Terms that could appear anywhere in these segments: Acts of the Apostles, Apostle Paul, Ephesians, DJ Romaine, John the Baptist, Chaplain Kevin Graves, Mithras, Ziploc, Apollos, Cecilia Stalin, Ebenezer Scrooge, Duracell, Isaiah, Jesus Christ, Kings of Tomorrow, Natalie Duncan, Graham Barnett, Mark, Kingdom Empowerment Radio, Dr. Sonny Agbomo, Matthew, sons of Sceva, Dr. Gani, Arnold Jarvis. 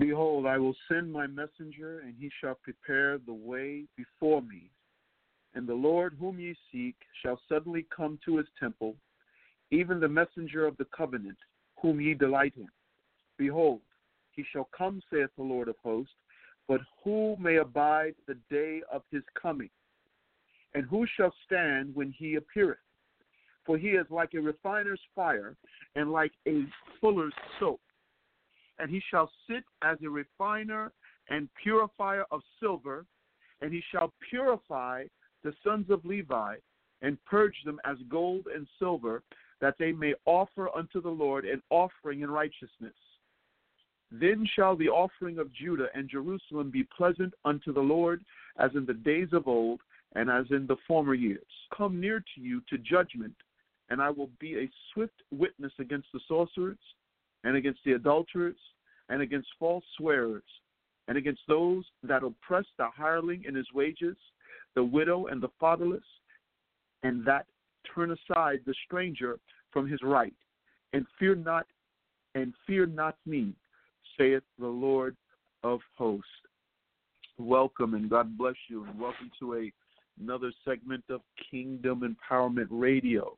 Behold, I will send my messenger, and he shall prepare the way before me. And the Lord whom ye seek shall suddenly come to his temple, even the messenger of the covenant, whom ye delight in. Behold, he shall come, saith the Lord of hosts, but who may abide the day of his coming? And who shall stand when he appeareth? For he is like a refiner's fire, and like a fuller's soap. And he shall sit as a refiner and purifier of silver, and he shall purify the sons of Levi, and purge them as gold and silver, that they may offer unto the Lord an offering in righteousness. Then shall the offering of Judah and Jerusalem be pleasant unto the Lord, as in the days of old, and as in the former years. Come near to you to judgment, and I will be a swift witness against the sorcerers, and against the adulterers, and against false swearers, and against those that oppress the hireling in his wages, the widow and the fatherless, and that turn aside the stranger from his right, and fear not me, saith the Lord of hosts. Welcome and God bless you, and welcome to another segment of Kingdom Empowerment Radio.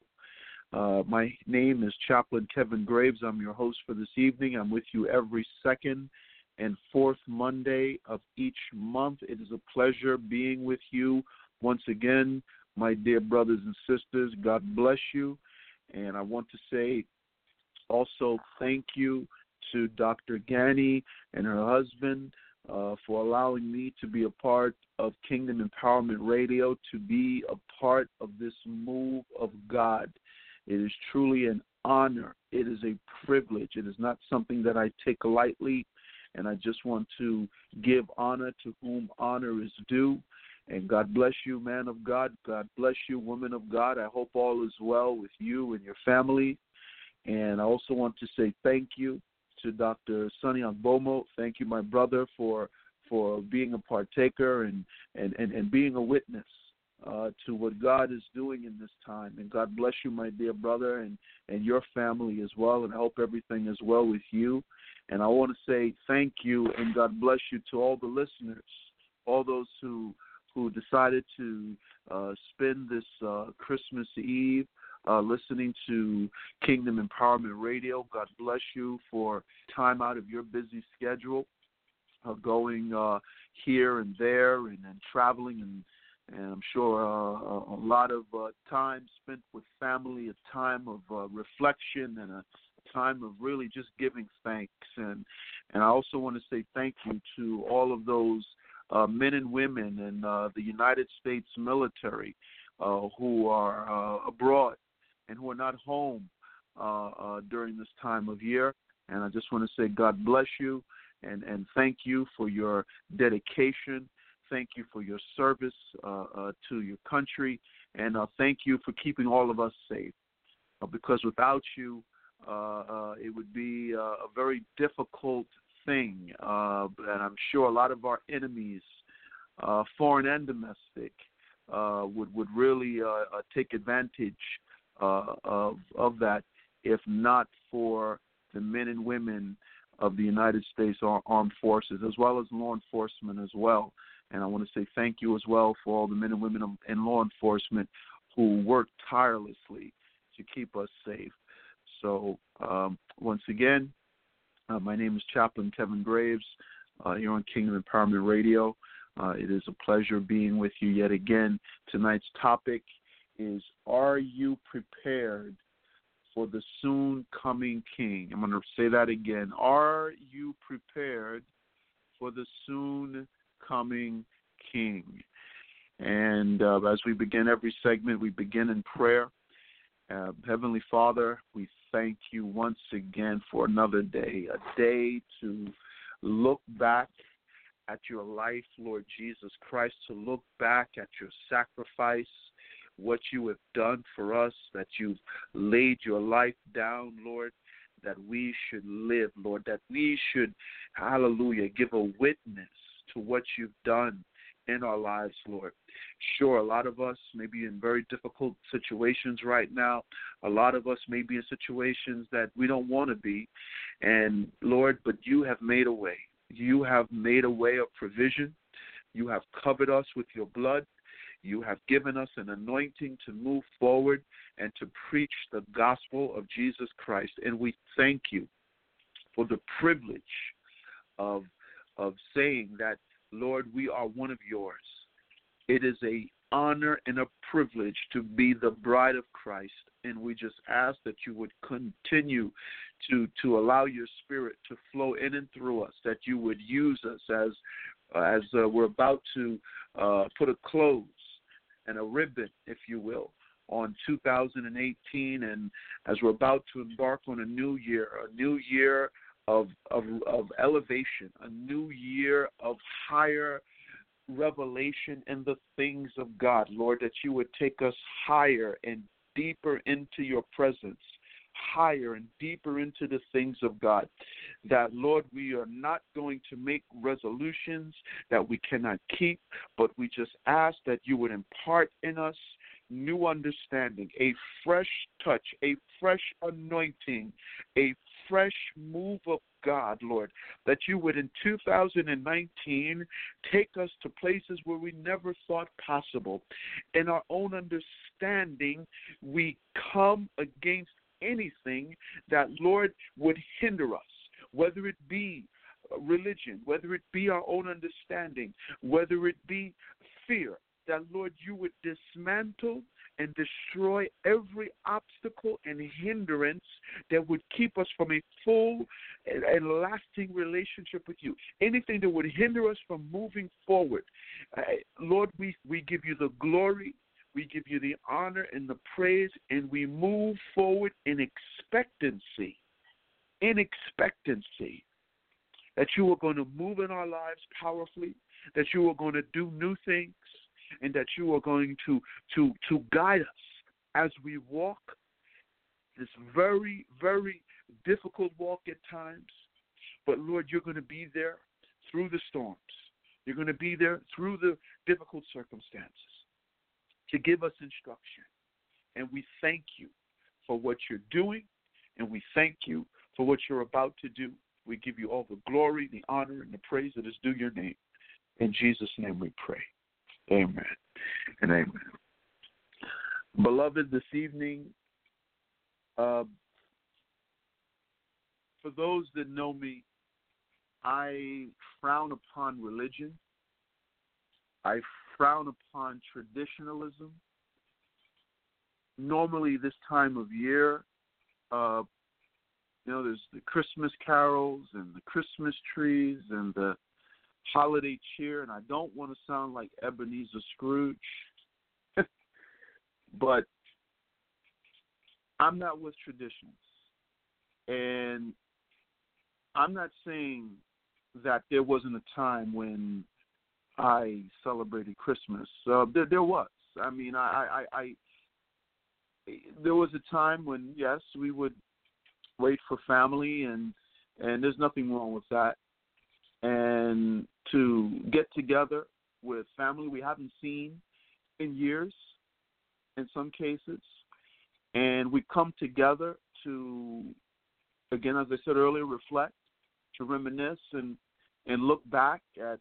My name is Chaplain Kevin Graves. I'm your host for this evening. I'm with you every second and fourth Monday of each month. It is a pleasure being with you once again, my dear brothers and sisters. God bless you. And I want to say also thank you to Dr. Gani and her husband for allowing me to be a part of Kingdom Empowerment Radio, to be a part of this move of God. It is truly an honor. It is a privilege. It is not something that I take lightly, and I just want to give honor to whom honor is due. And God bless you, man of God. God bless you, woman of God. I hope all is well with you and your family. And I also want to say thank you to Dr. Sonny Agbomo. Thank you, my brother, for being a partaker and being a witness to what God is doing in this time. And God bless you, my dear brother, and your family as well, and I hope everything is well with you. And I want to say thank you and God bless you to all the listeners, all those who decided to spend this Christmas Eve listening to Kingdom Empowerment Radio. God bless you for time out of your busy schedule, going here and there and traveling, and I'm sure a lot of time spent with family, a time of reflection, and a time of really just giving thanks. And I also want to say thank you to all of those men and women in the United States military who are abroad and who are not home during this time of year. And I just want to say God bless you and thank you for your dedication. Thank you for your service to your country. And thank you for keeping all of us safe, because without you, it would be a very difficult thing. And I'm sure a lot of our enemies, foreign and domestic, would really take advantage of that if not for the men and women of the United States Armed Forces, as well as law enforcement as well. And I want to say thank you as well for all the men and women in law enforcement who work tirelessly to keep us safe. So once again, my name is Chaplain Kevin Graves here on Kingdom Empowerment Radio. It is a pleasure being with you yet again. Tonight's topic is, are you prepared for the soon-coming King? I'm going to say that again. Are you prepared for the soon-coming King? And as we begin every segment, we begin in prayer. Heavenly Father, we thank you once again for another day, a day to look back at your life, Lord Jesus Christ, to look back at your sacrifice, what you have done for us, that you've laid your life down, Lord, that we should live, Lord, that we should, hallelujah, give a witness to what you've done in our lives, Lord. Sure, a lot of us may be in very difficult situations right now. A lot of us may be in situations that we don't want to be. And, Lord, but you have made a way. You have made a way of provision. You have covered us with your blood. You have given us an anointing to move forward and to preach the gospel of Jesus Christ. And we thank you for the privilege of saying that, Lord, we are one of yours. It is an honor and a privilege to be the bride of Christ, and we just ask that you would continue to allow your spirit to flow in and through us, that you would use us as we're about to put a close and a ribbon, if you will, on 2018, and as we're about to embark on a new year of elevation, a new year of higher revelation in the things of God, Lord, that you would take us higher and deeper into your presence, higher and deeper into the things of God, that, Lord, we are not going to make resolutions that we cannot keep, but we just ask that you would impart in us new understanding, a fresh touch, a fresh anointing, a fresh move of God, Lord, that you would in 2019 take us to places where we never thought possible. In our own understanding, we come against anything that, Lord, would hinder us, whether it be religion, whether it be our own understanding, whether it be fear, that, Lord, you would dismantle and destroy every obstacle and hindrance that would keep us from a full and lasting relationship with you. Anything that would hinder us from moving forward. Lord, we give you the glory, we give you the honor and the praise, and we move forward in expectancy, that you are going to move in our lives powerfully, that you are going to do new things, and that you are going to guide us as we walk this very, very difficult walk at times. But, Lord, you're going to be there through the storms. You're going to be there through the difficult circumstances to give us instruction. And we thank you for what you're doing, and we thank you for what you're about to do. We give you all the glory, the honor, and the praise that is due your name. In Jesus' name we pray. Amen and amen. Beloved, this evening, for those that know me, I frown upon religion. I frown upon traditionalism. Normally this time of year, there's the Christmas carols and the Christmas trees and the holiday cheer, and I don't want to sound like Ebenezer Scrooge, but I'm not with traditions. And I'm not saying that there wasn't a time when I celebrated Christmas. There was. I mean, there was a time when, yes, we would wait for family, and there's nothing wrong with that. And to get together with family we haven't seen in years, in some cases. And we come together to, again, as I said earlier, reflect, to reminisce, and look back at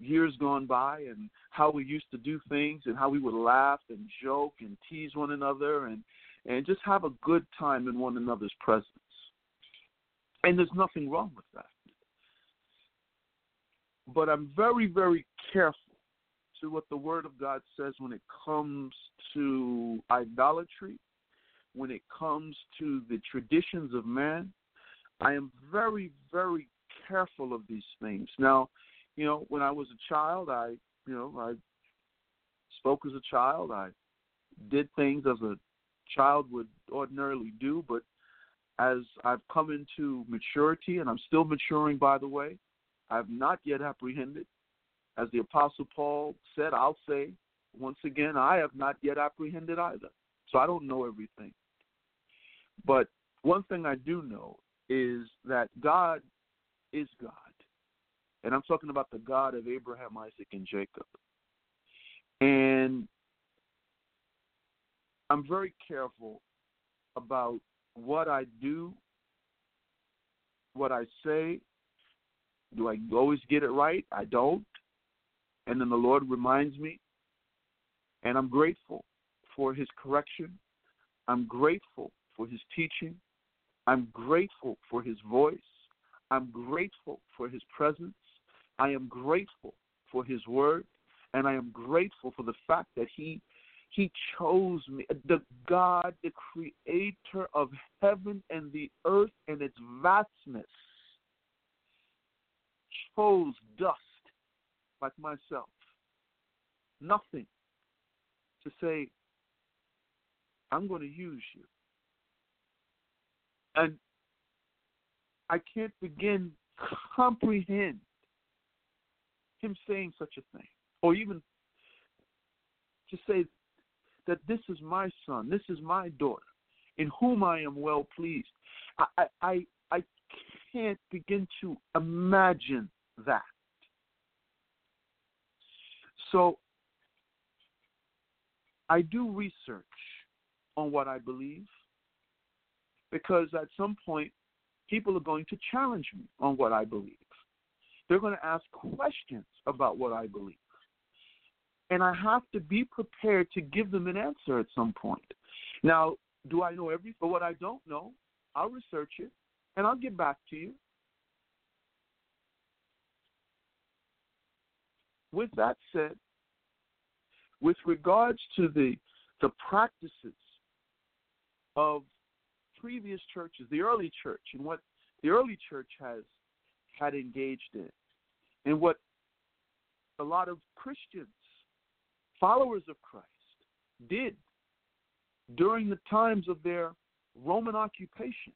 years gone by and how we used to do things and how we would laugh and joke and tease one another and just have a good time in one another's presence. And there's nothing wrong with that. But I'm very, very careful to what the Word of God says when it comes to idolatry, when it comes to the traditions of man. I am very, very careful of these things. Now, when I was a child, I spoke as a child. I did things as a child would ordinarily do. But as I've come into maturity, and I'm still maturing, by the way, I have not yet apprehended. As the Apostle Paul said, I'll say, once again, I have not yet apprehended either. So I don't know everything. But one thing I do know is that God is God. And I'm talking about the God of Abraham, Isaac, and Jacob. And I'm very careful about what I do, what I say. Do I always get it right? I don't. And then the Lord reminds me, and I'm grateful for his correction. I'm grateful for his teaching. I'm grateful for his voice. I'm grateful for his presence. I am grateful for his word, and I am grateful for the fact that he chose me. The God, the creator of heaven and the earth and its vastness, chose dust like myself, nothing, to say, I'm going to use you. And I can't begin to comprehend him saying such a thing, or even to say that this is my son, this is my daughter, in whom I am well pleased. I can't begin to imagine that. So I do research on what I believe, because at some point people are going to challenge me on what I believe. They're going to ask questions about what I believe. And I have to be prepared to give them an answer at some point. Now, do I know everything? But what I don't know, I'll research it, and I'll get back to you. With that said, with regards to the practices of previous churches, the early church, and what the early church had engaged in, and what a lot of Christians, followers of Christ, did during the times of their Roman occupation,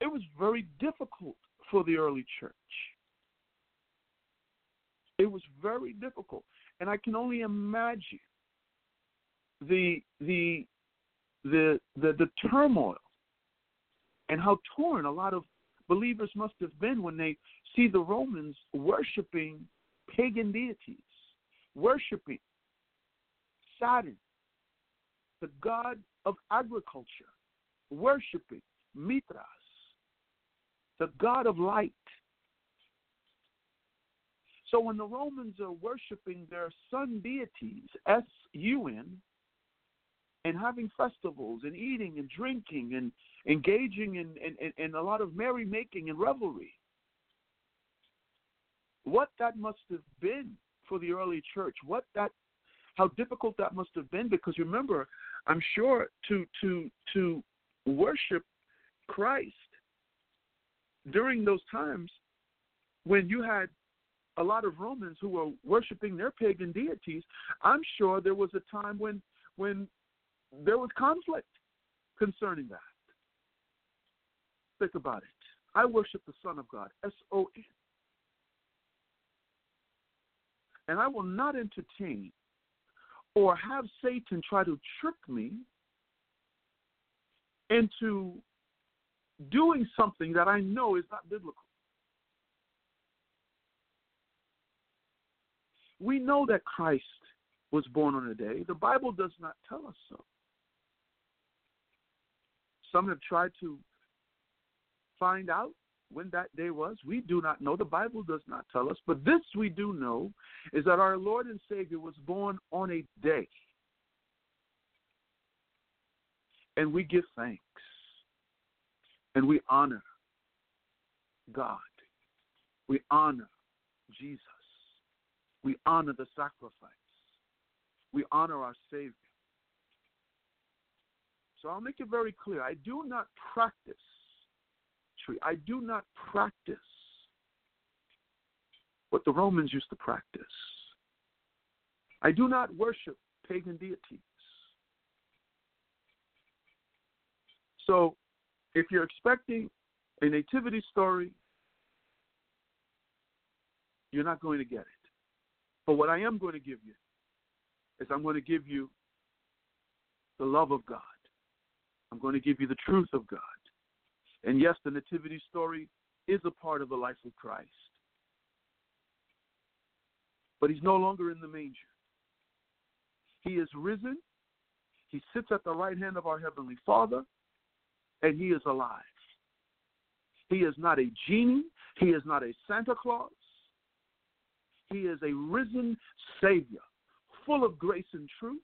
it was very difficult for the early church. It was very difficult. And I can only imagine the turmoil and how torn a lot of believers must have been when they see the Romans worshiping pagan deities, worshiping Saturn, the god of agriculture, worshiping Mithras, the god of light. So when the Romans are worshiping their sun deities, S-U-N, and having festivals and eating and drinking and engaging in a lot of merrymaking and revelry, what that must have been for the early church, how difficult that must have been, because remember, I'm sure to worship Christ during those times when you had a lot of Romans who were worshiping their pagan deities, I'm sure there was a time when there was conflict concerning that. Think about it. I worship the Son of God, S-O-N. And I will not entertain or have Satan try to trick me into doing something that I know is not biblical. We know that Christ was born on a day. The Bible does not tell us so. Some have tried to find out when that day was. We do not know. The Bible does not tell us. But this we do know, is that our Lord and Savior was born on a day. And we give thanks. And we honor God. We honor Jesus. We honor the sacrifice. We honor our Savior. So I'll make it very clear. I do not practice what the Romans used to practice. I do not worship pagan deities. So if you're expecting a nativity story, you're not going to get it. But what I am going to give you is I'm going to give you the love of God. I'm going to give you the truth of God. And yes, the nativity story is a part of the life of Christ. But he's no longer in the manger. He is risen. He sits at the right hand of our Heavenly Father, and he is alive. He is not a genie. He is not a Santa Claus. He is a risen Savior, full of grace and truth,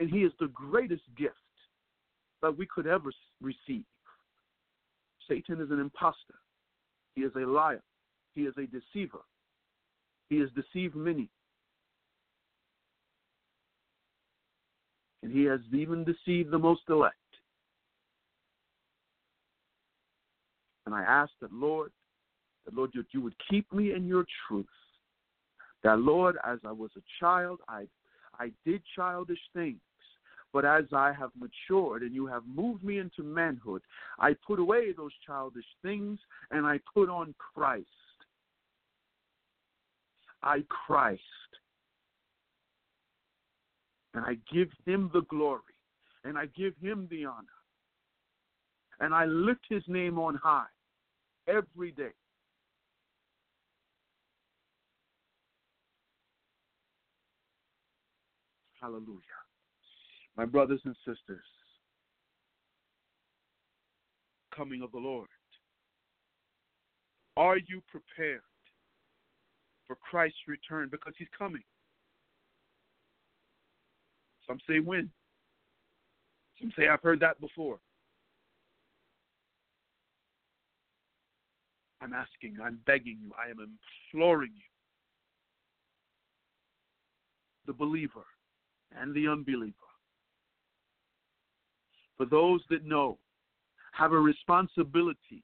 and he is the greatest gift that we could ever receive. Satan is an imposter. He is a liar. He is a deceiver. He has deceived many. And he has even deceived the most elect. And I ask that, Lord, you would keep me in your truth. That, Lord, as I was a child, I did childish things. But as I have matured and you have moved me into manhood, I put away those childish things and I put on Christ. And I give him the glory. And I give him the honor. And I lift his name on high every day. Hallelujah. My brothers and sisters, coming of the Lord? Are you prepared for Christ's return? Because he's coming. Some say when. Some say I've heard that before. I'm asking, I'm begging you, I am imploring you, the believer and the unbeliever, for those that know, have a responsibility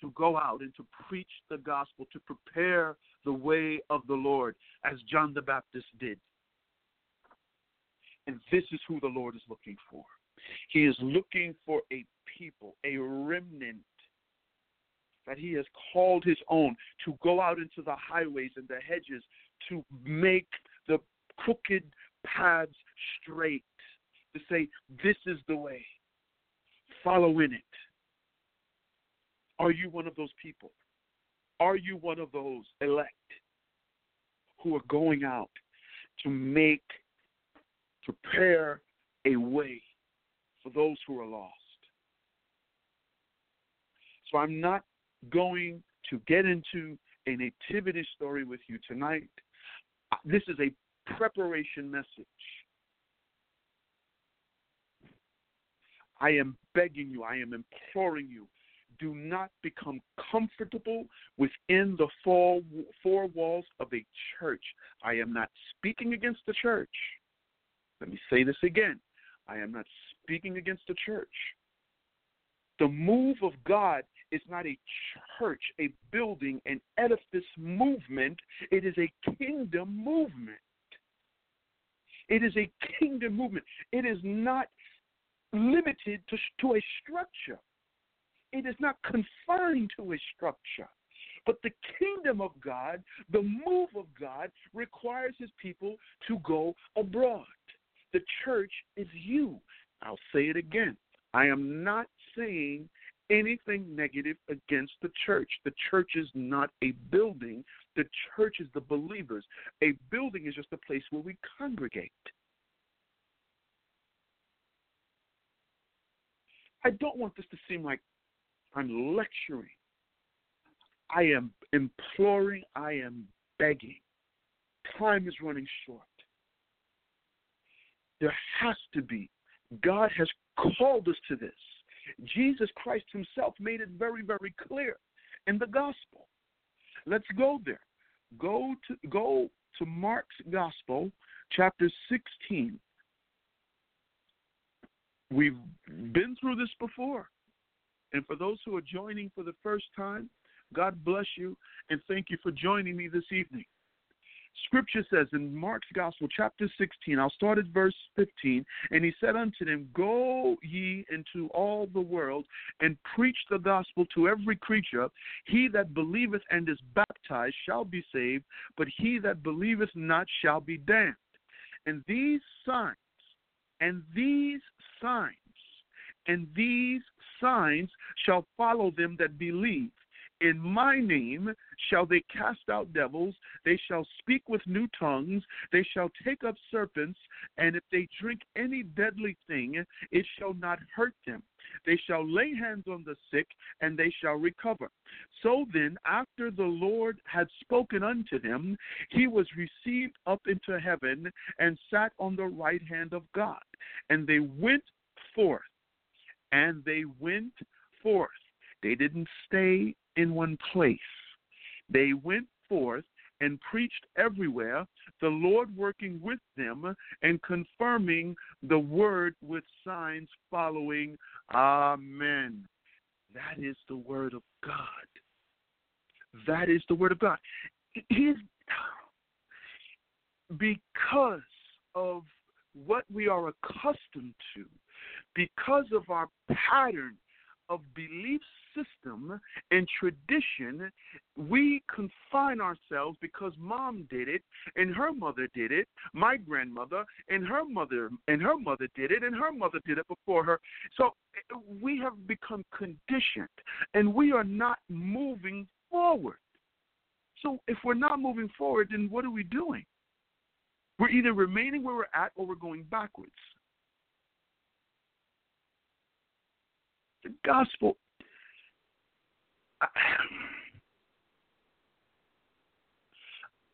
to go out and to preach the gospel, to prepare the way of the Lord as John the Baptist did. And this is who the Lord is looking for. He is looking for a people, a remnant that he has called his own, to go out into the highways and the hedges, to make the crooked paths straight, to say, this is the way. Follow in it. Are you one of those people? Are you one of those elect who are going out to make, prepare a way for those who are lost? So I'm not going to get into a nativity story with you tonight. This is a preparation message. I am begging you, I am imploring you, do not become comfortable within the four walls of a church. I am not speaking against the church. Let me say this again. I am not speaking against the church. The move of God is not a church, a building, an edifice movement. It is a kingdom movement. It is a kingdom movement. It is not limited to a structure. It is not confined to a structure. But the kingdom of God, the move of God, requires his people to go abroad. The church is you. I'll say it again. I am not saying anything negative against the church. The church is not a building. The church is the believers. A building is just a place where we congregate. I don't want this to seem like I'm lecturing. I am imploring. I am begging. Time is running short. There has to be. God has called us to this. Jesus Christ himself made it very, very clear in the gospel. Let's go there. Go to Mark's gospel, chapter 16. We've been through this before. And for those who are joining for the first time, God bless you and thank you for joining me this evening. Scripture says in Mark's gospel, chapter 16, I'll start at verse 15, and he said unto them, go ye into all the world and preach the gospel to every creature. He that believeth and is baptized shall be saved, but he that believeth not shall be damned. And these signs, and these signs, and these signs shall follow them that believe. In my name shall they cast out devils, they shall speak with new tongues, they shall take up serpents, and if they drink any deadly thing, it shall not hurt them. They shall lay hands on the sick, and they shall recover. So then, after the Lord had spoken unto them, he was received up into heaven and sat on the right hand of God. And they went forth, and they went forth. They didn't stay in one place. They went forth and preached everywhere, the Lord working with them and confirming the word with signs following. Amen. That is the word of God. That is the word of God. Because of what we are accustomed to, because of our pattern of belief system and tradition, we confine ourselves because mom did it, and her mother did it, my grandmother, and her mother did it, and her mother did it before her. So we have become conditioned, and we are not moving forward. So if we're not moving forward, then what are we doing? We're either remaining where we're at or we're going backwards. the gospel.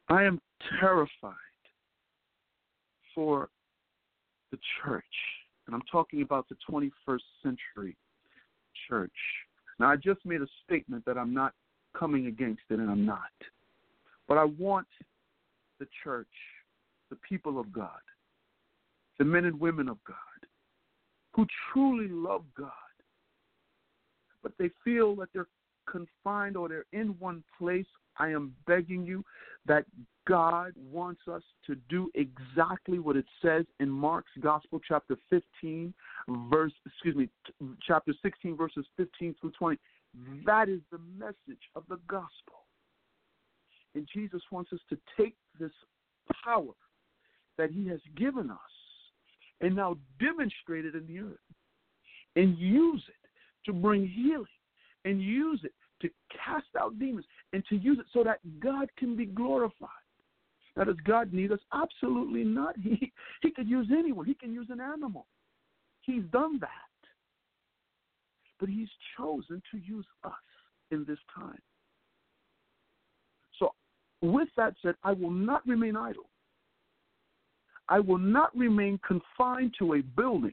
I am terrified for the church, and I'm talking about the 21st century church. Now, I just made a statement that I'm not coming against it, and I'm not. But I want the church, the people of God, the men and women of God, who truly love God, but they feel that they're confined or they're in one place. I am begging you that God wants us to do exactly what it says in Mark's Gospel, chapter 16, verses 15 through 20. That is the message of the gospel. And Jesus wants us to take this power that he has given us and now demonstrate it in the earth and use it to bring healing and use it to cast out demons and to use it so that God can be glorified. Now, does God need us? Absolutely not. He could use anyone. He can use an animal. He's done that. But he's chosen to use us in this time. So with that said, I will not remain idle. I will not remain confined to a building.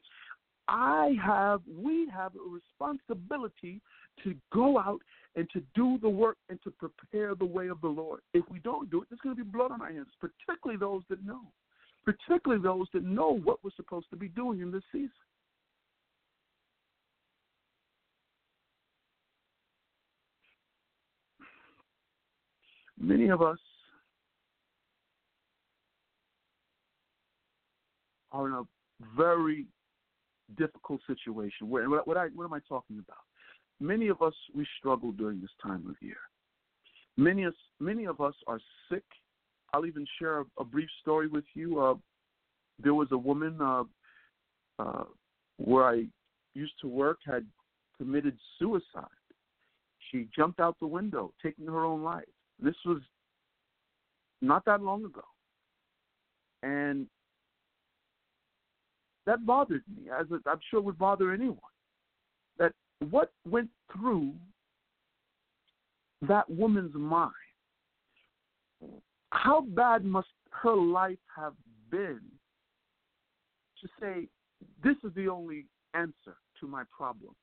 We have a responsibility to go out and to do the work and to prepare the way of the Lord. If we don't do it, there's going to be blood on our hands, particularly those that know. Particularly those that know what we're supposed to be doing in this season. Many of us are in a very difficult situation. What am I talking about? Many of us, we struggle during this time of year. Many of us are sick. I'll even share a brief story with you. There was a woman where I used to work had committed suicide. She jumped out the window, taking her own life. This was not that long ago. And that bothered me, as I'm sure would bother anyone, that what went through that woman's mind? How bad must her life have been to say, this is the only answer to my problem,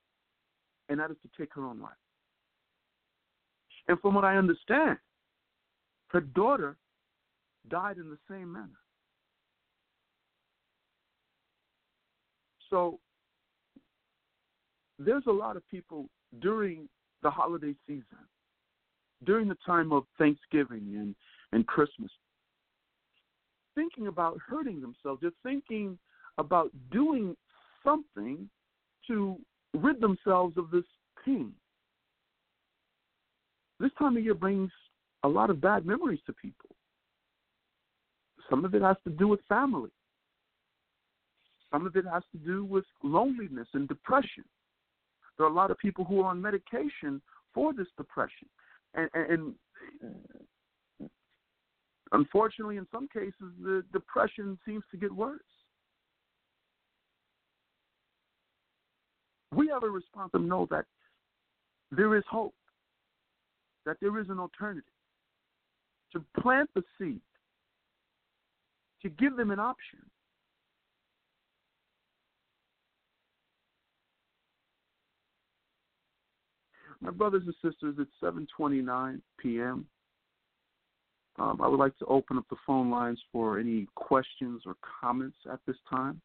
and that is to take her own life? And from what I understand, her daughter died in the same manner. So there's a lot of people during the holiday season, during the time of Thanksgiving and Christmas, thinking about hurting themselves. They're thinking about doing something to rid themselves of this pain. This time of year brings a lot of bad memories to people. Some of it has to do with family. Some of it has to do with loneliness and depression. There are a lot of people who are on medication for this depression. And unfortunately, in some cases, the depression seems to get worse. We have a responsibility to know that there is hope, that there is an alternative, to plant the seed, to give them an option. My brothers and sisters, it's 7:29 p.m. I would like to open up the phone lines for any questions or comments at this time.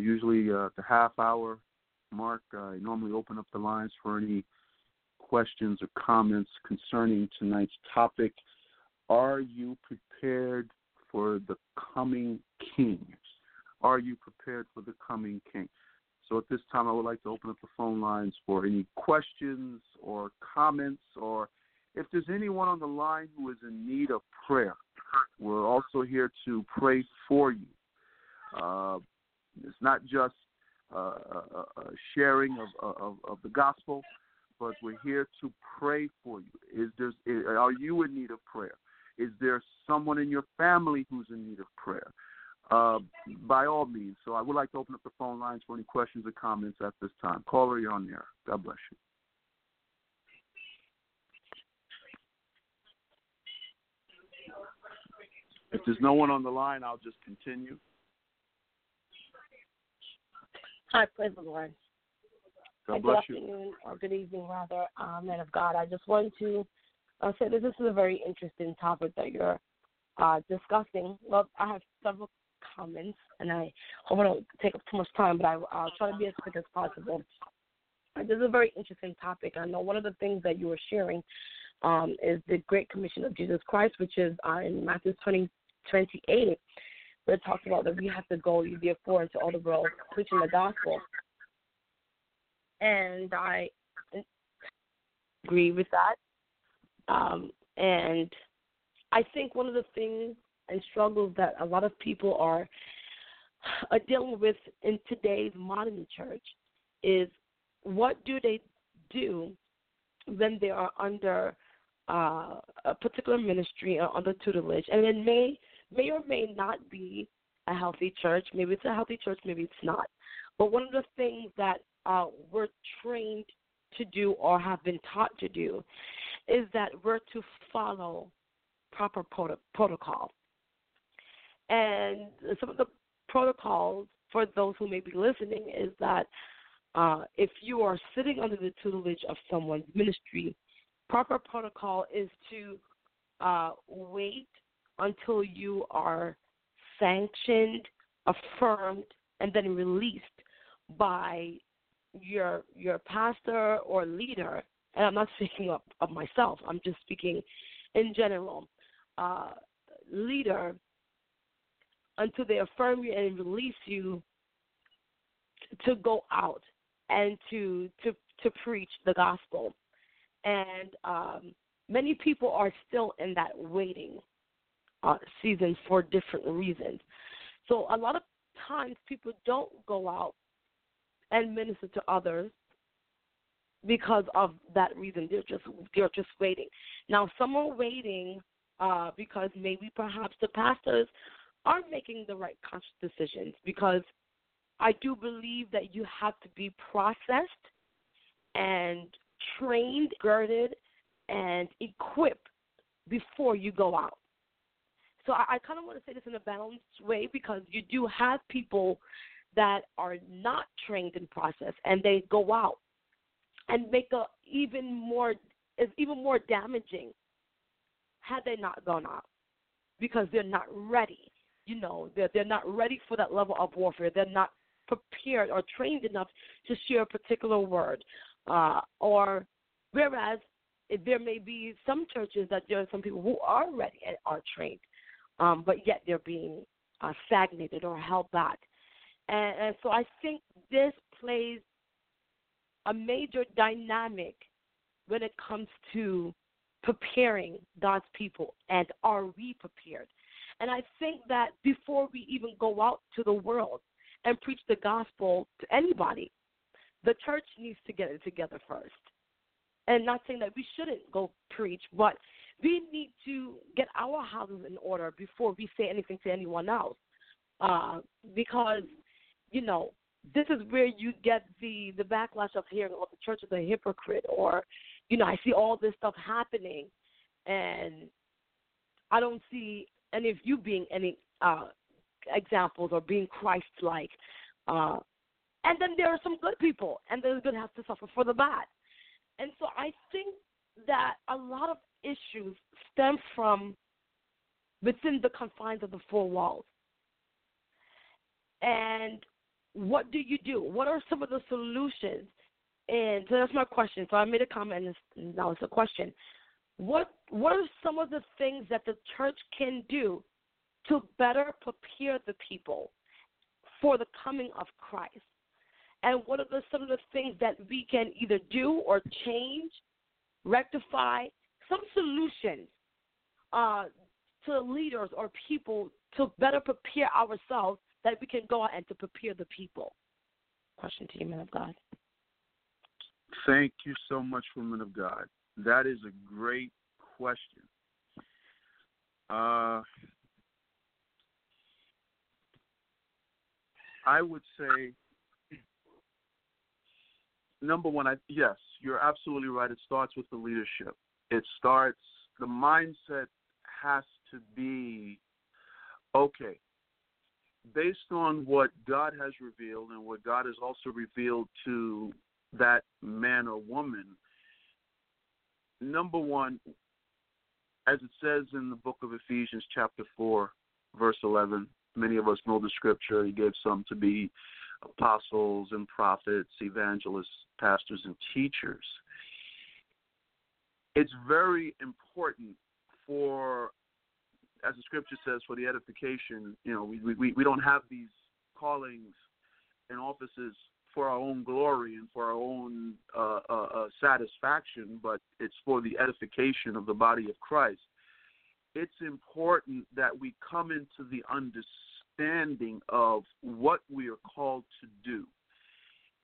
Usually at the half-hour mark, I normally open up the lines for any questions or comments concerning tonight's topic. Are you prepared for the coming King? Are you prepared for the coming King? So at this time, I would like to open up the phone lines for any questions or comments, or if there's anyone on the line who is in need of prayer, we're also here to pray for you. It's not just sharing of the gospel, but we're here to pray for you. Are you in need of prayer? Is there someone in your family who's in need of prayer? by all means. So I would like to open up the phone lines for any questions or comments at this time. Caller, you're on the air. God bless you. If there's no one on the line, I'll just continue. Hi, praise the Lord. God bless you. Good afternoon, or good evening, rather, man of God. I just wanted to say that this is a very interesting topic that you're discussing. Well, I have several comments, and I hope I don't take up too much time, but I'll try to be as quick as possible. This is a very interesting topic. I know one of the things that you were sharing is the Great Commission of Jesus Christ, which is in Matthew 28. Where it talks about that we have to go, you therefore, into all the world, preaching the gospel. And I agree with that. And I think one of the things and struggles that a lot of people are dealing with in today's modern church is what do they do when they are under a particular ministry or under tutelage. And it may or may not be a healthy church. Maybe it's a healthy church, maybe it's not. But one of the things that we're trained to do or have been taught to do is that we're to follow proper protocol. And some of the protocols for those who may be listening is that if you are sitting under the tutelage of someone's ministry, proper protocol is to wait until you are sanctioned, affirmed, and then released by your pastor or leader. And I'm not speaking of myself. I'm just speaking in general. Leader, until they affirm you and release you to go out and to preach the gospel. And many people are still in that waiting season for different reasons. So a lot of times people don't go out and minister to others because of that reason. They're just waiting. Now, some are waiting because maybe perhaps the pastors aren't making the right conscious decisions, because I do believe that you have to be processed and trained, girded, and equipped before you go out. So I kind of want to say this in a balanced way, because you do have people that are not trained in process, and they go out and is even more damaging had they not gone out, because they're not ready. You know, they're not ready for that level of warfare. They're not prepared or trained enough to share a particular word. Or whereas there may be some churches that there are some people who are ready and are trained, but yet they're being stagnated or held back. And so I think this plays a major dynamic when it comes to preparing God's people, and are we prepared? And I think that before we even go out to the world and preach the gospel to anybody, the church needs to get it together first. And not saying that we shouldn't go preach, but we need to get our houses in order before we say anything to anyone else. Because, you know, this is where you get the backlash of hearing, oh, the church is a hypocrite, or, you know, I see all this stuff happening, and I don't see any of you being any examples or being Christ-like. And then there are some good people, and they're going to have to suffer for the bad. And so I think that a lot of issues stem from within the confines of the four walls. And what do you do? What are some of the solutions? And so that's my question. So I made a comment, and now it's a question. What are some of the things that the church can do to better prepare the people for the coming of Christ? And what are some of the things that we can either do or change, rectify, some solutions to leaders or people to better prepare ourselves, that we can go out and to prepare the people? Question to you, man of God. Thank you so much, woman of God. That is a great question. I would say, number one, yes, you're absolutely right. It starts with the leadership. The mindset has to be, okay, based on what God has revealed and what God has also revealed to that man or woman, number one, as it says in the book of Ephesians chapter 4, verse 11, many of us know the scripture. He gave some to be apostles and prophets, evangelists, pastors, and teachers. It's very important for, as the scripture says, for the edification. You know, we don't have these callings and offices for our own glory and for our own satisfaction, but it's for the edification of the body of Christ. It's important that we come into the understanding of what we are called to do.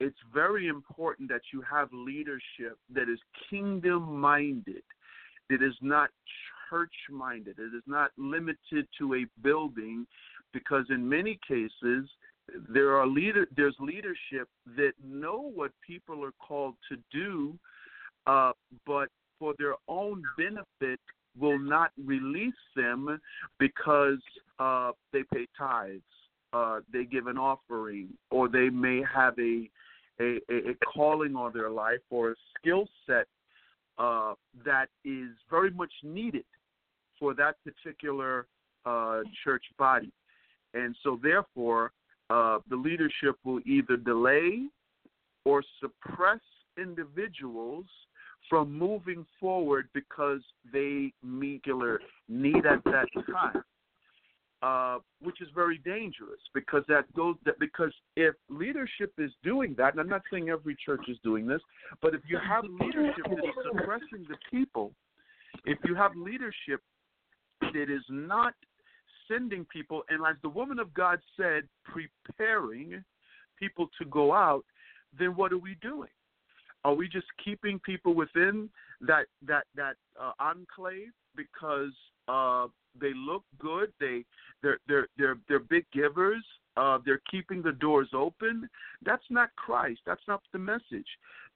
It's very important that you have leadership that is kingdom-minded, that is not church-minded, it is not limited to a building, because in many cases there's leadership that know what people are called to do, but for their own benefit will not release them because they pay tithes, they give an offering, or they may have a calling on their life or a skill set that is very much needed for that particular church body. And so therefore, the leadership will either delay or suppress individuals from moving forward because they meet their need at that time, which is very dangerous because if leadership is doing that, and I'm not saying every church is doing this, but if you have leadership that is suppressing the people, if you have leadership that is not sending people, and as the woman of God said, preparing people to go out, then what are we doing? Are we just keeping people within that enclave because they look good, they're big givers, they're keeping the doors open? That's not Christ. That's not the message.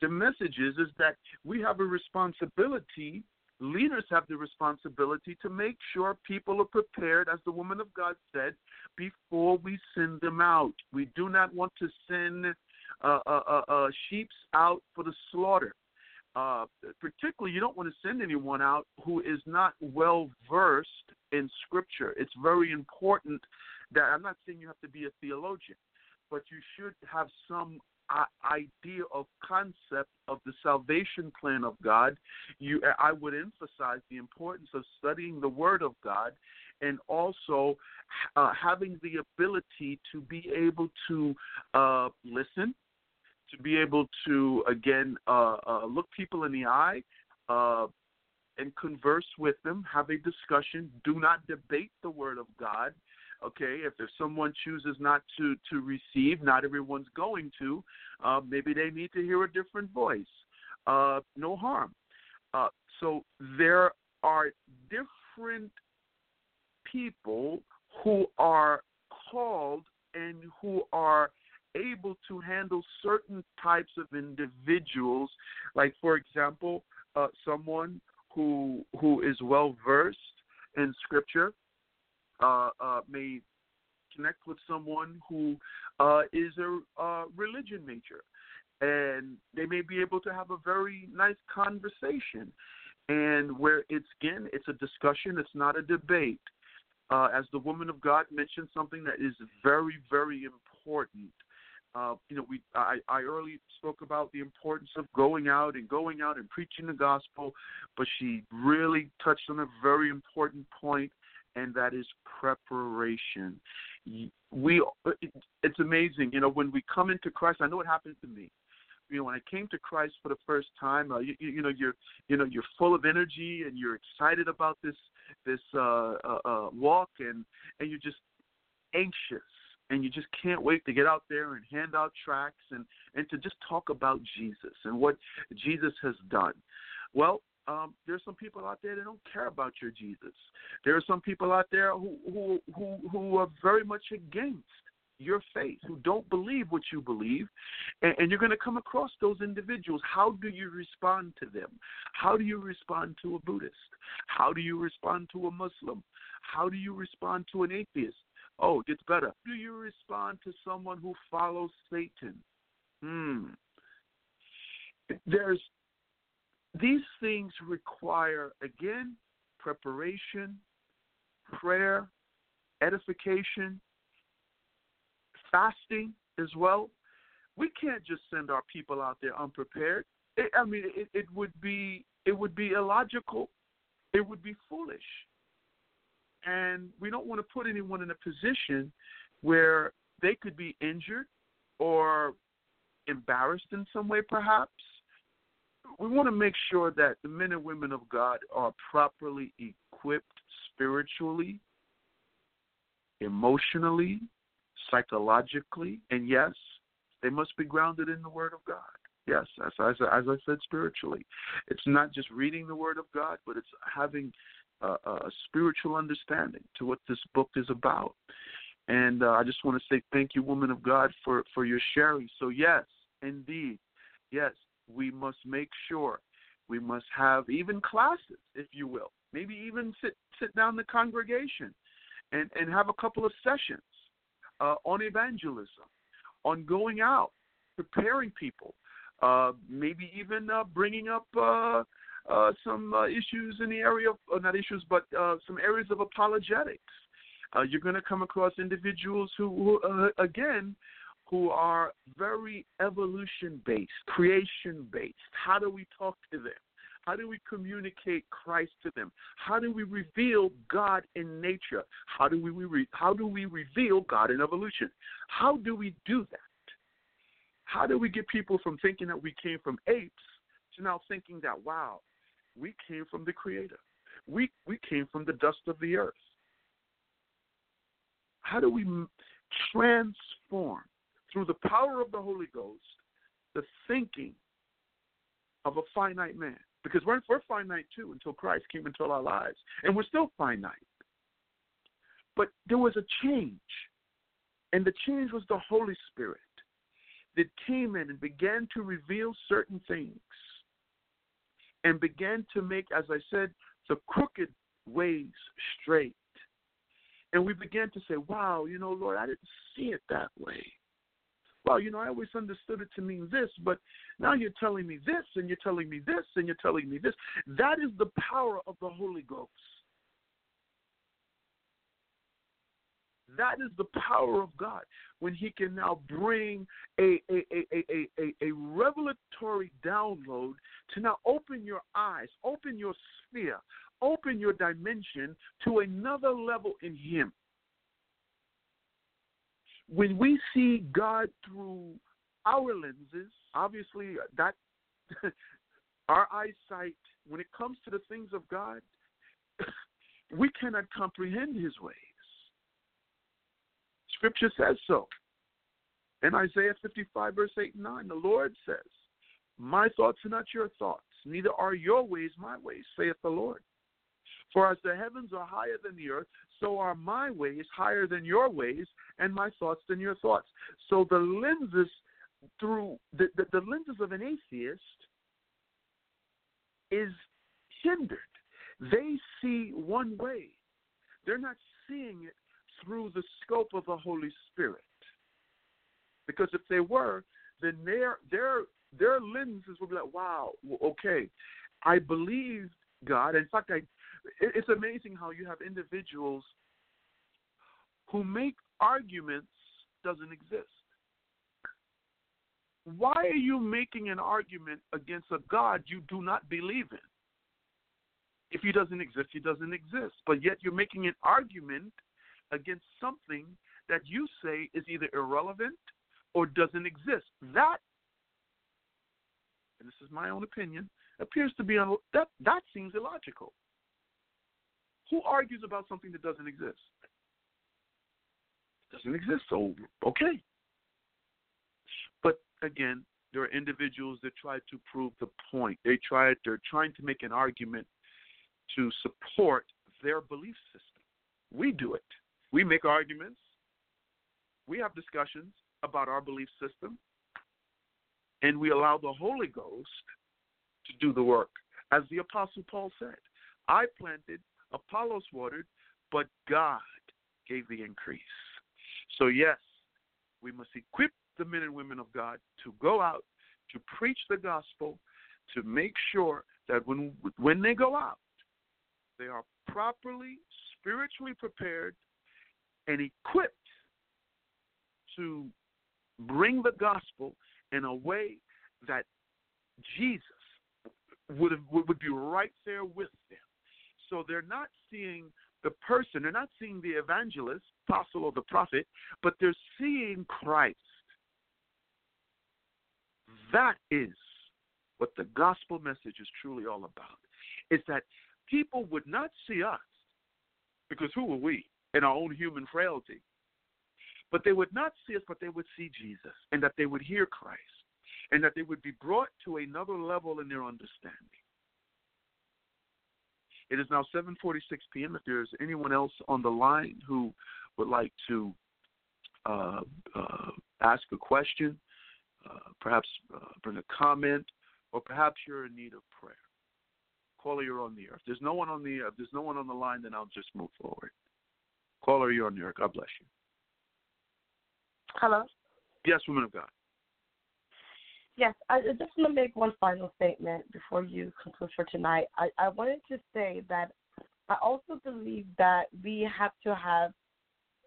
The message is that we have a responsibility. Leaders have the responsibility to make sure people are prepared, as the woman of God said, before we send them out. We do not want to send sheep out for the slaughter. Particularly, you don't want to send anyone out who is not well-versed in Scripture. It's very important that, I'm not saying you have to be a theologian, but you should have some idea of concept of the salvation plan of God. I would emphasize the importance of studying the Word of God and also having the ability to be able to listen, to be able to, again, look people in the eye and converse with them, have a discussion. Do not debate the Word of God. Okay, if someone chooses not to receive, not everyone's going to. Maybe they need to hear a different voice. No harm. So there are different people who are called and who are able to handle certain types of individuals. Like, for example, someone who is well-versed in Scripture may connect with someone who is a religion major, and they may be able to have a very nice conversation, and where it's a discussion, it's not a debate. As the woman of God mentioned, something that is very, very important. I early spoke about the importance of going out and preaching the gospel, but she really touched on a very important point, and that is preparation. It's amazing, you know, when we come into Christ. I know it happened to me. You know, when I came to Christ for the first time, you're full of energy and you're excited about this walk, and you're just anxious and you just can't wait to get out there and hand out tracts and to just talk about Jesus and what Jesus has done. Well, there's some people out there that don't care about your Jesus. There are some people out there who are very much against your faith, who don't believe what you believe, and you're going to come across those individuals. How do you respond to them? How do you respond to a Buddhist? How do you respond to a Muslim? How do you respond to an atheist? Oh, it gets better. How do you respond to someone who follows Satan? These things require, again, preparation, prayer, edification, fasting as well. We can't just send our people out there unprepared. It would be illogical. It would be foolish. And we don't want to put anyone in a position where they could be injured or embarrassed in some way, perhaps. We want to make sure that the men and women of God are properly equipped spiritually, emotionally, psychologically, and yes, they must be grounded in the Word of God. Yes, as I said, spiritually. It's not just reading the Word of God, but it's having a spiritual understanding to what this book is about. And I just want to say thank you, woman of God, for your sharing. So yes, indeed, yes, we must make sure. We must have even classes, if you will. Maybe even sit down the congregation and have a couple of sessions on evangelism, on going out, preparing people, maybe even bringing up some issues in the area of, not issues, but some areas of apologetics. You're going to come across individuals who again, who are very evolution-based, creation-based. How do we talk to them? How do we communicate Christ to them? How do we reveal God in nature? How do we reveal God in evolution? How do we do that? How do we get people from thinking that we came from apes to now thinking that, wow, we came from the Creator. We came from the dust of the earth. How do we transform, through the power of the Holy Ghost, the thinking of a finite man? Because we're finite too until Christ came into our lives. And we're still finite. But there was a change. And the change was the Holy Spirit that came in and began to reveal certain things and began to make, as I said, the crooked ways straight. And we began to say, wow, Lord, I didn't see it that way. Well, I always understood it to mean this, but now you're telling me this, and you're telling me this, and you're telling me this. That is the power of the Holy Ghost. That is the power of God, when he can now bring a revelatory download to now open your eyes, open your sphere, open your dimension to another level in him. When we see God through our lenses, obviously that our eyesight, when it comes to the things of God, we cannot comprehend his ways. Scripture says so. In Isaiah 55, verse 8 and 9, the Lord says, "My thoughts are not your thoughts, neither are your ways my ways, saith the Lord. For as the heavens are higher than the earth, so are my ways higher than your ways, and my thoughts than your thoughts." So the lenses through the lenses of an atheist is hindered. They see one way. They're not seeing it through the scope of the Holy Spirit. Because if they were, then their lenses would be like, wow, okay, I believe God. In fact, it's amazing how you have individuals who make arguments doesn't exist. Why are you making an argument against a God you do not believe in? If he doesn't exist, he doesn't exist. But yet you're making an argument against something that you say is either irrelevant or doesn't exist. That, and this is my own opinion, appears to be that seems illogical. Who argues about something that doesn't exist? It doesn't exist, so okay. But again, there are individuals that try to prove the point. They're trying to make an argument to support their belief system. We do it. We make arguments. We have discussions about our belief system, and we allow the Holy Ghost to do the work. As the Apostle Paul said, I planted, Apollos watered, but God gave the increase. So yes, we must equip the men and women of God to go out, to preach the gospel, to make sure that when they go out, they are properly, spiritually prepared and equipped to bring the gospel in a way that Jesus would be right there with them. So they're not seeing the person, they're not seeing the evangelist, apostle, or the prophet, but they're seeing Christ. That is what the gospel message is truly all about, is that people would not see us, because who are we in our own human frailty? But they would not see us, but they would see Jesus, and that they would hear Christ, and that they would be brought to another level in their understanding. It is now 7:46 p.m. If there is anyone else on the line who would like to ask a question, perhaps bring a comment, or perhaps you're in need of prayer, caller, you're on the air. If there's no one on the air, if there's no one on the line, then I'll just move forward. Caller, you're on the air. God bless you. Hello. Yes, woman of God. Yes, I just want to make one final statement before you conclude for tonight. I wanted to say that I also believe that we have to have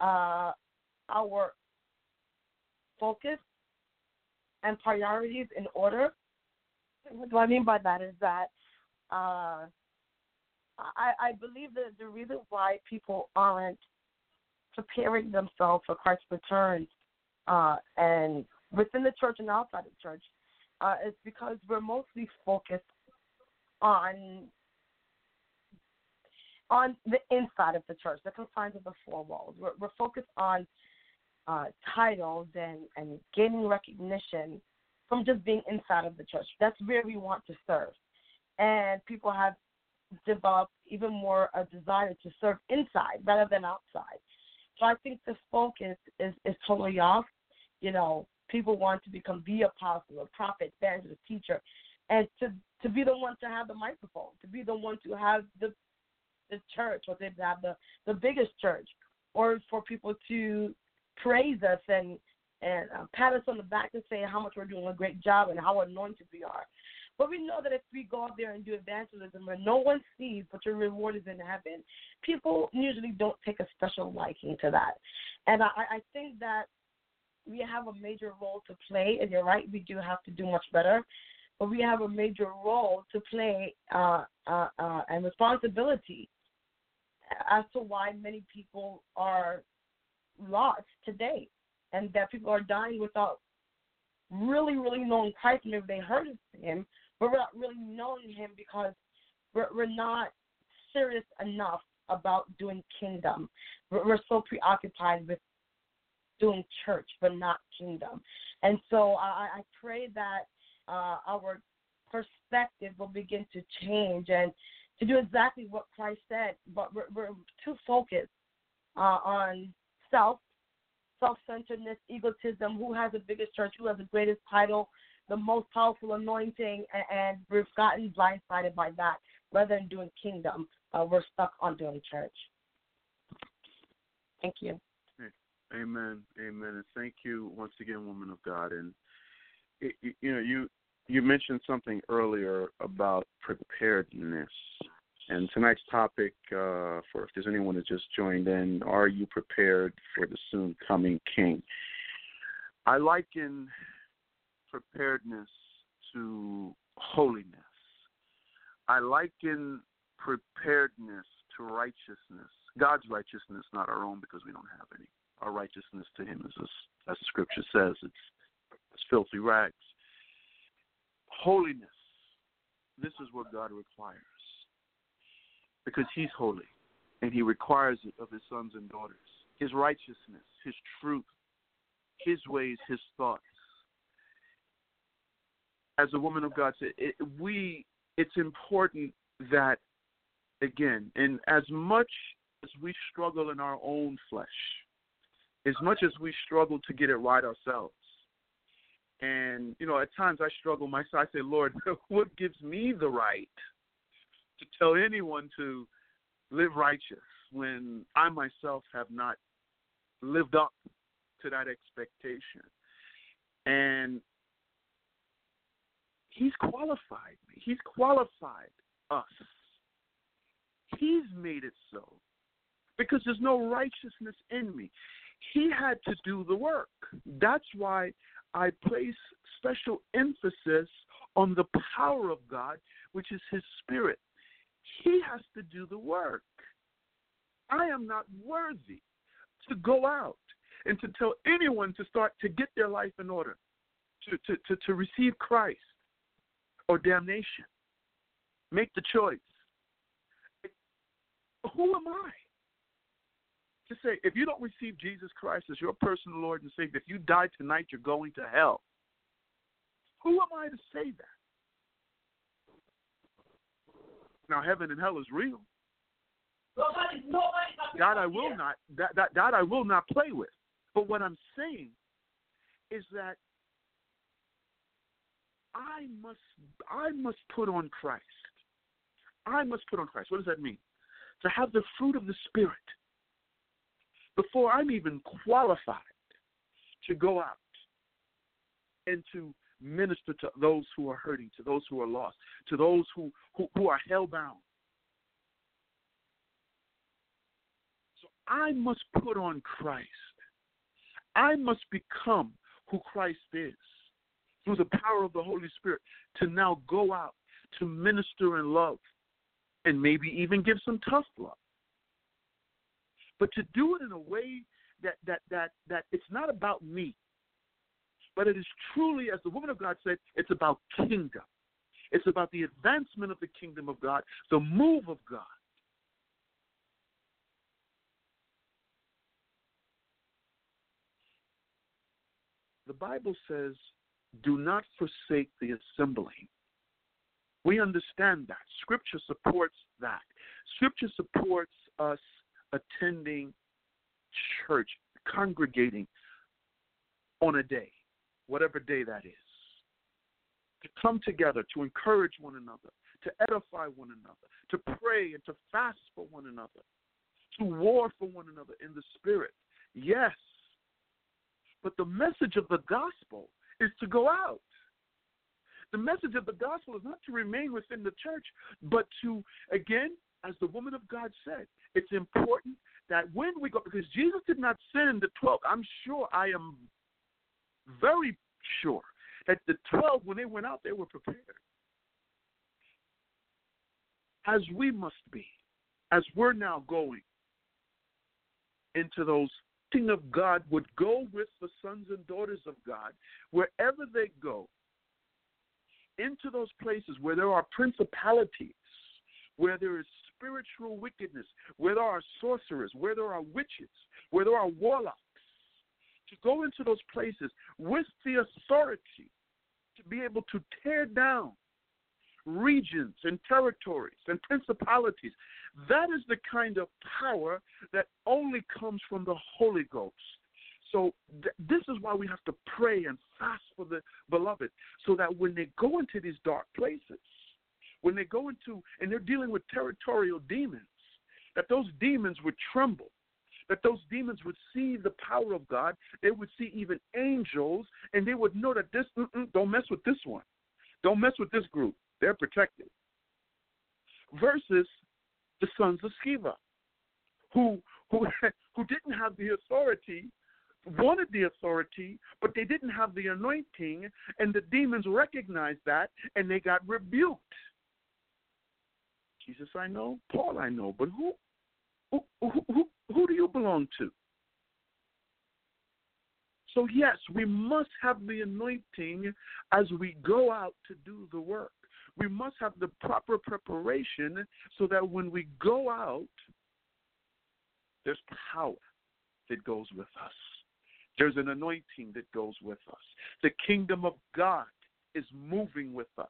our focus and priorities in order. What I mean by that is that I believe that the reason why people aren't preparing themselves for Christ's return and within the church and outside the church is because we're mostly focused on the inside of the church, the confines of the four walls. We're focused on titles and gaining recognition from just being inside of the church. That's where we want to serve. And people have developed even more a desire to serve inside rather than outside. So I think the focus is totally off. You know, people want to become the apostle, a prophet, evangelist, teacher, and to be the one to have the microphone, to be the one to have the church, or to have the biggest church, or for people to praise us and pat us on the back and say how much we're doing a great job and how anointed we are. But we know that if we go out there and do evangelism where no one sees but your reward is in heaven, people usually don't take a special liking to that. And I think that we have a major role to play, and you're right, we do have to do much better, but we have a major role to play and responsibility as to why many people are lost today and that people are dying without really, really knowing Christ. Maybe they heard of him, but we're not really knowing him because we're not serious enough about doing kingdom. We're so preoccupied with doing church, but not kingdom. And so I pray that our perspective will begin to change and to do exactly what Christ said, but we're too focused on self-centeredness, egotism, who has the biggest church, who has the greatest title, the most powerful anointing, and we've gotten blindsided by that. Rather than doing kingdom, we're stuck on doing church. Thank you. Amen. Amen. And thank you once again, woman of God. And, you mentioned something earlier about preparedness. And tonight's topic, for if there's anyone that just joined in, are you prepared for the soon-coming King? I liken preparedness to holiness. I liken preparedness to righteousness, God's righteousness, not our own, because we don't have any. Our righteousness to him is, as the scripture says, it's filthy rags. Holiness, this is what God requires, because he's holy, and he requires it of his sons and daughters. His righteousness, his truth, his ways, his thoughts. As the woman of God said, it's important that, again, and as much as we struggle in our own flesh, as much as we struggle to get it right ourselves. And, you know, at times I struggle myself. I say, Lord, what gives me the right to tell anyone to live righteous when I myself have not lived up to that expectation? And he's qualified me. He's qualified us. He's made it so because there's no righteousness in me. He had to do the work. That's why I place special emphasis on the power of God, which is his spirit. He has to do the work. I am not worthy to go out and to tell anyone to start to get their life in order, to receive Christ or damnation. Make the choice. Who am I to say, if you don't receive Jesus Christ as your personal Lord and Savior, if you die tonight, you're going to hell? Who am I to say that? Now, heaven and hell is real. God, I will not. That I will not play with. But what I'm saying is that I must put on Christ. I must put on Christ. What does that mean? To have the fruit of the Spirit before I'm even qualified to go out and to minister to those who are hurting, to those who are lost, to those who are hellbound. So I must put on Christ. I must become who Christ is through the power of the Holy Spirit to now go out to minister in love, and maybe even give some tough love. But to do it in a way that it's not about me, but it is truly, as the woman of God said, it's about kingdom. It's about the advancement of the kingdom of God, the move of God. The Bible says, do not forsake the assembling. We understand that. Scripture supports that. Scripture supports us attending church, congregating on a day, whatever day that is, to come together, to encourage one another, to edify one another, to pray and to fast for one another, to war for one another in the spirit. Yes, but the message of the gospel is to go out. The message of the gospel is not to remain within the church, but to, again, as the woman of God said, it's important that when we go, because Jesus did not send the 12. I am very sure that the 12, when they went out, they were prepared. As we must be, as we're now going into those things of God, would go with the sons and daughters of God, wherever they go, into those places where there are principalities, where there is spiritual wickedness, where there are sorcerers, where there are witches, where there are warlocks, to go into those places with the authority to be able to tear down regions and territories and principalities. That is the kind of power that only comes from the Holy Ghost. So this is why we have to pray and fast for the beloved, so that when they go into these dark places, when they go into and they're dealing with territorial demons, that those demons would tremble, that those demons would see the power of God, they would see even angels, and they would know that this, don't mess with this one. Don't mess with this group. They're protected. Versus the sons of Sceva, who didn't have the authority, wanted the authority, but they didn't have the anointing, and the demons recognized that, and they got rebuked. Jesus I know, Paul I know, but who do you belong to? So yes, we must have the anointing as we go out to do the work. We must have the proper preparation so that when we go out, there's power that goes with us. There's an anointing that goes with us. The kingdom of God is moving with us,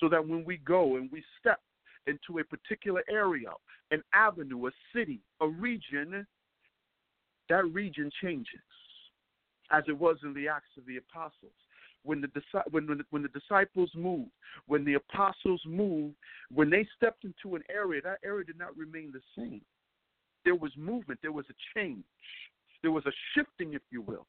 so that when we go and we step into a particular area, an avenue, a city, a region, that region changes, as it was in the Acts of the Apostles. When the disciples moved, when the apostles moved, when they stepped into an area, that area did not remain the same. There was movement. There was a change. There was a shifting, if you will.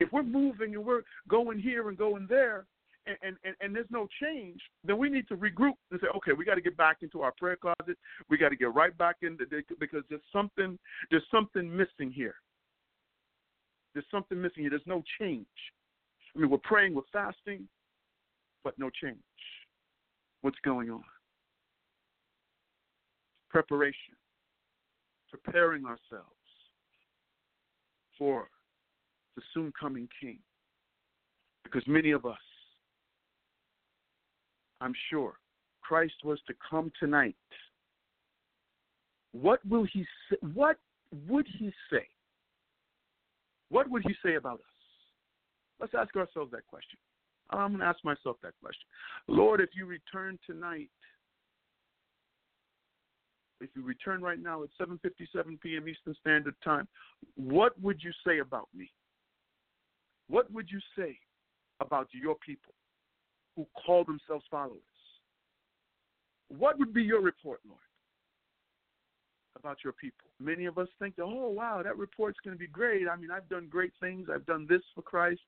If we're moving and we're going here and going there, and there's no change, then we need to regroup and say, okay, we got to get back into our prayer closet. We got to get right back in because there's something missing here. There's something missing here. There's no change. I mean, we're praying, we're fasting, but no change. What's going on? Preparation. Preparing ourselves for the soon-coming King. Because many of us, I'm sure, Christ was to come tonight. What will he say? What would he say? What would he say about us? Let's ask ourselves that question. I'm going to ask myself that question. Lord, if you return tonight, if you return right now at 7:57 p.m. Eastern Standard Time, what would you say about me? What would you say about your people who call themselves followers? What would be your report, Lord, about your people? Many of us think, oh, wow, that report's going to be great. I mean, I've done great things. I've done this for Christ.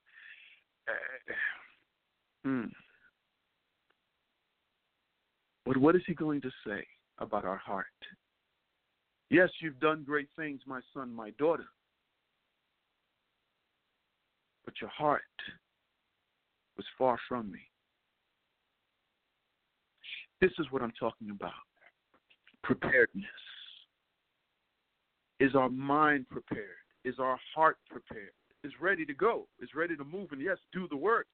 But what is he going to say about our heart? Yes, you've done great things, my son, my daughter. But your heart was far from me. This is what I'm talking about. Preparedness. Is our mind prepared? Is our heart prepared? Is ready to go? Is ready to move? And yes, do the work.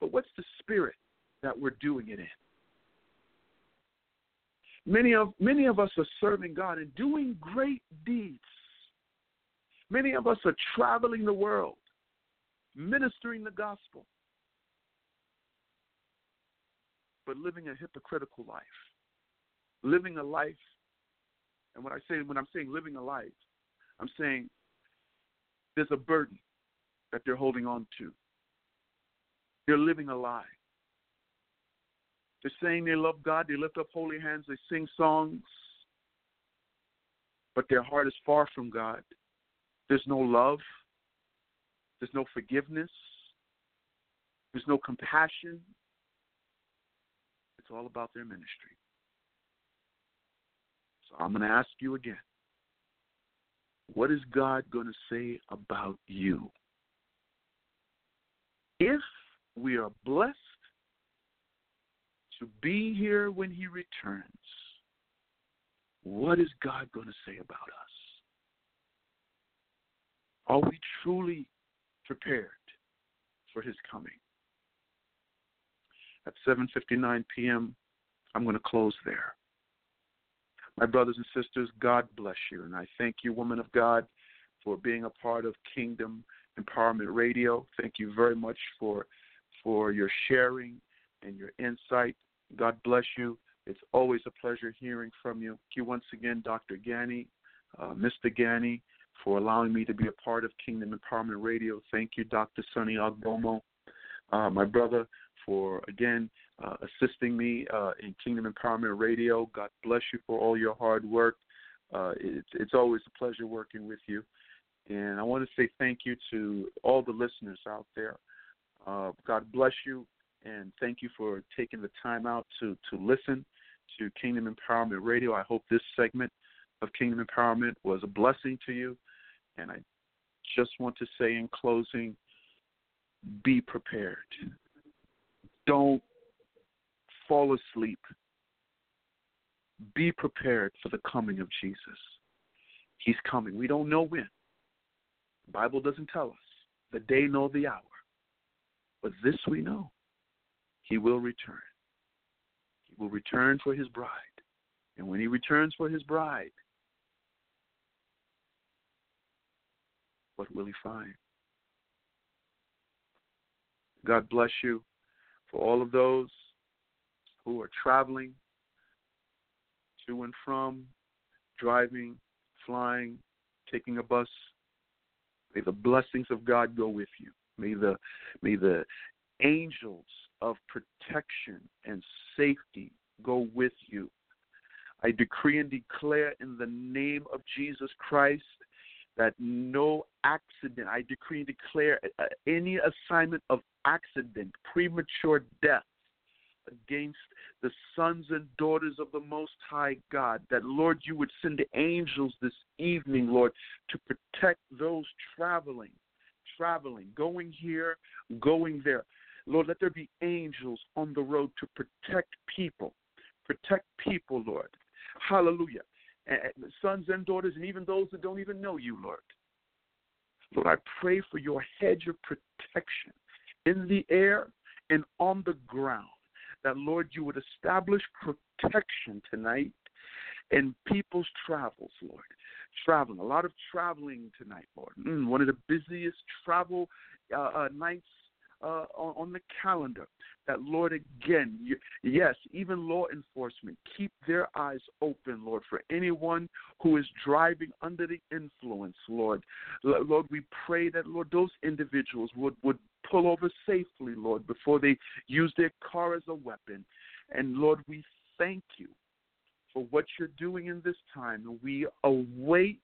But what's the spirit that we're doing it in? Many of us are serving God and doing great deeds. Many of us are traveling the world, ministering the gospel, but living a hypocritical life, living a life. And when I'm saying living a life, I'm saying there's a burden that they're holding on to. They're living a lie. They're saying they love God, they lift up holy hands, they sing songs, but their heart is far from God. There's no love. There's no forgiveness. There's no compassion. It's all about their ministry. I'm going to ask you again, what is God going to say about you? If we are blessed to be here when he returns, what is God going to say about us? Are we truly prepared for his coming? At 7:59 p.m., I'm going to close there. My brothers and sisters, God bless you, and I thank you, woman of God, for being a part of Kingdom Empowerment Radio. Thank you very much for your sharing and your insight. God bless you. It's always a pleasure hearing from you. Thank you once again, Dr. Gani, Mr. Gani, for allowing me to be a part of Kingdom Empowerment Radio. Thank you, Dr. Sonny Agbomo, my brother, for, again, assisting me in Kingdom Empowerment Radio. God bless you for all your hard work. It's always a pleasure working with you. And I want to say thank you to all the listeners out there. God bless you, and thank you for taking the time out to listen to Kingdom Empowerment Radio. I hope this segment of Kingdom Empowerment was a blessing to you. And I just want to say in closing, be prepared. Don't fall asleep. Be prepared for the coming of Jesus. He's coming. We don't know when. The Bible doesn't tell us the day nor the hour. But this we know. He will return. He will return for his bride. And when he returns for his bride, what will he find? God bless you. For all of those who are traveling to and from, driving, flying, taking a bus. May the blessings of God go with you. May the angels of protection and safety go with you. I decree and declare in the name of Jesus Christ that no accident, I decree and declare any assignment of accident, premature death against the sons and daughters of the Most High God, that, Lord, you would send the angels this evening, Lord, to protect those traveling, going here, going there. Lord, let there be angels on the road to protect people, Lord. Hallelujah. And sons and daughters, and even those that don't even know you, Lord. Lord, I pray for your hedge of protection in the air and on the ground, that, Lord, you would establish protection tonight in people's travels, Lord. Traveling, a lot of traveling tonight, Lord. One of the busiest travel nights on the calendar, that, Lord, again, even law enforcement, keep their eyes open, Lord, for anyone who is driving under the influence, Lord. Lord, we pray that, Lord, those individuals would pull over safely, Lord, before they use their car as a weapon. And, Lord, we thank you for what you're doing in this time. We await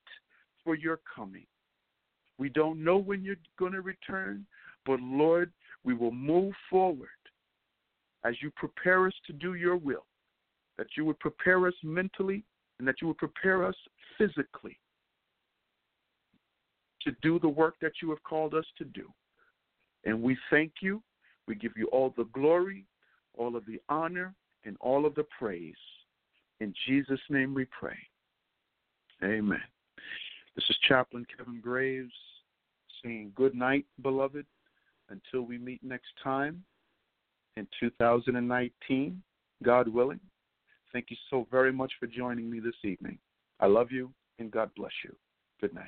for your coming. We don't know when you're going to return, but, Lord, we will move forward as you prepare us to do your will, that you would prepare us mentally and that you would prepare us physically to do the work that you have called us to do. And we thank you. We give you all the glory, all of the honor, and all of the praise. In Jesus' name we pray. Amen. This is Chaplain Kevin Graves saying good night, beloved, until we meet next time in 2019, God willing. Thank you so very much for joining me this evening. I love you, and God bless you. Good night.